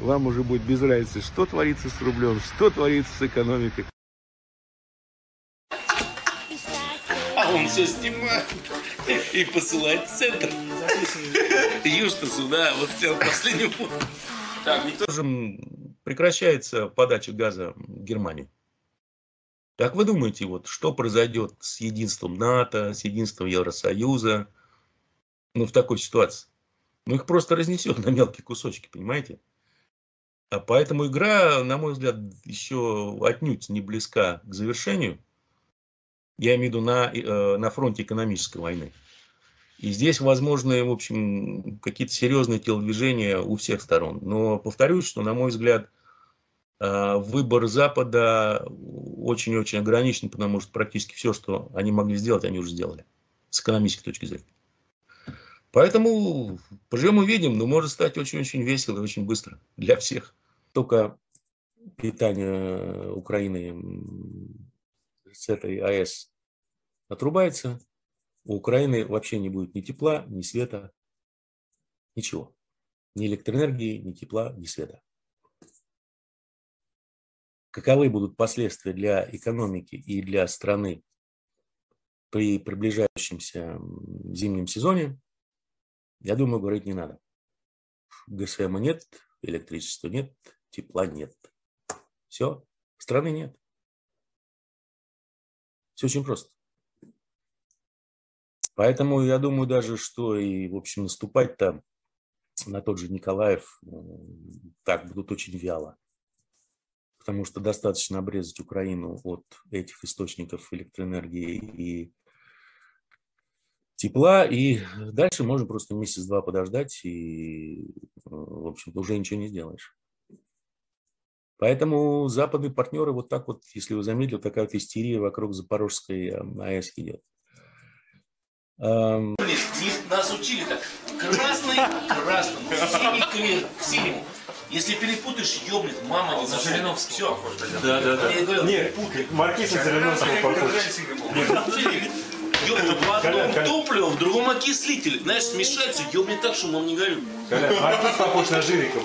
вам уже будет без разницы, что творится с рублем, что творится с экономикой. А он все снимает и посылает в центр. Юстасу, да, вот снял последнюю фото. Так, прекращается подача газа в Германии. Как вы думаете, вот, что произойдет с единством НАТО, с единством Евросоюза, ну, в такой ситуации? Ну, их просто разнесет на мелкие кусочки, понимаете? А поэтому игра, на мой взгляд, еще отнюдь не близка к завершению. Я имею в виду на фронте экономической войны. И здесь возможны, в общем, какие-то серьезные телодвижения у всех сторон. Но повторюсь, что, на мой взгляд, выбор Запада очень-очень ограничен, потому что практически все, что они могли сделать, они уже сделали с экономической точки зрения. Поэтому поживем увидим, но может стать очень-очень весело и очень быстро для всех. Только питание Украины с этой АЭС отрубается, у Украины вообще не будет ни тепла, ни света, ничего. Ни электроэнергии, ни тепла, ни света. Каковы будут последствия для экономики и для страны при приближающемся зимнем сезоне, я думаю, говорить не надо. ГСМа нет, электричества нет, тепла нет. Все, страны нет. Все очень просто. Поэтому я думаю даже, что и, в общем, наступать-то на тот же Николаев так будут очень вяло. Потому что достаточно обрезать Украину от этих источников электроэнергии и тепла. И дальше можно просто месяц-два подождать и, в общем-то, уже ничего не сделаешь. Поэтому западные партнеры вот так вот, если вы заметили, вот такая вот истерия вокруг Запорожской АЭС идет. Нас учили так. Красный, красным, синий, к синему. Если перепутаешь, ёбнет, мама, на Жириновский. Все, похож. Да. Нет, Маркиз на Жириновского похож. Ёбнет, в одном топливо, в другом окислитель. Знаешь, смешается, ёбнет так, что он не горит. Маркиз похож на Жирика.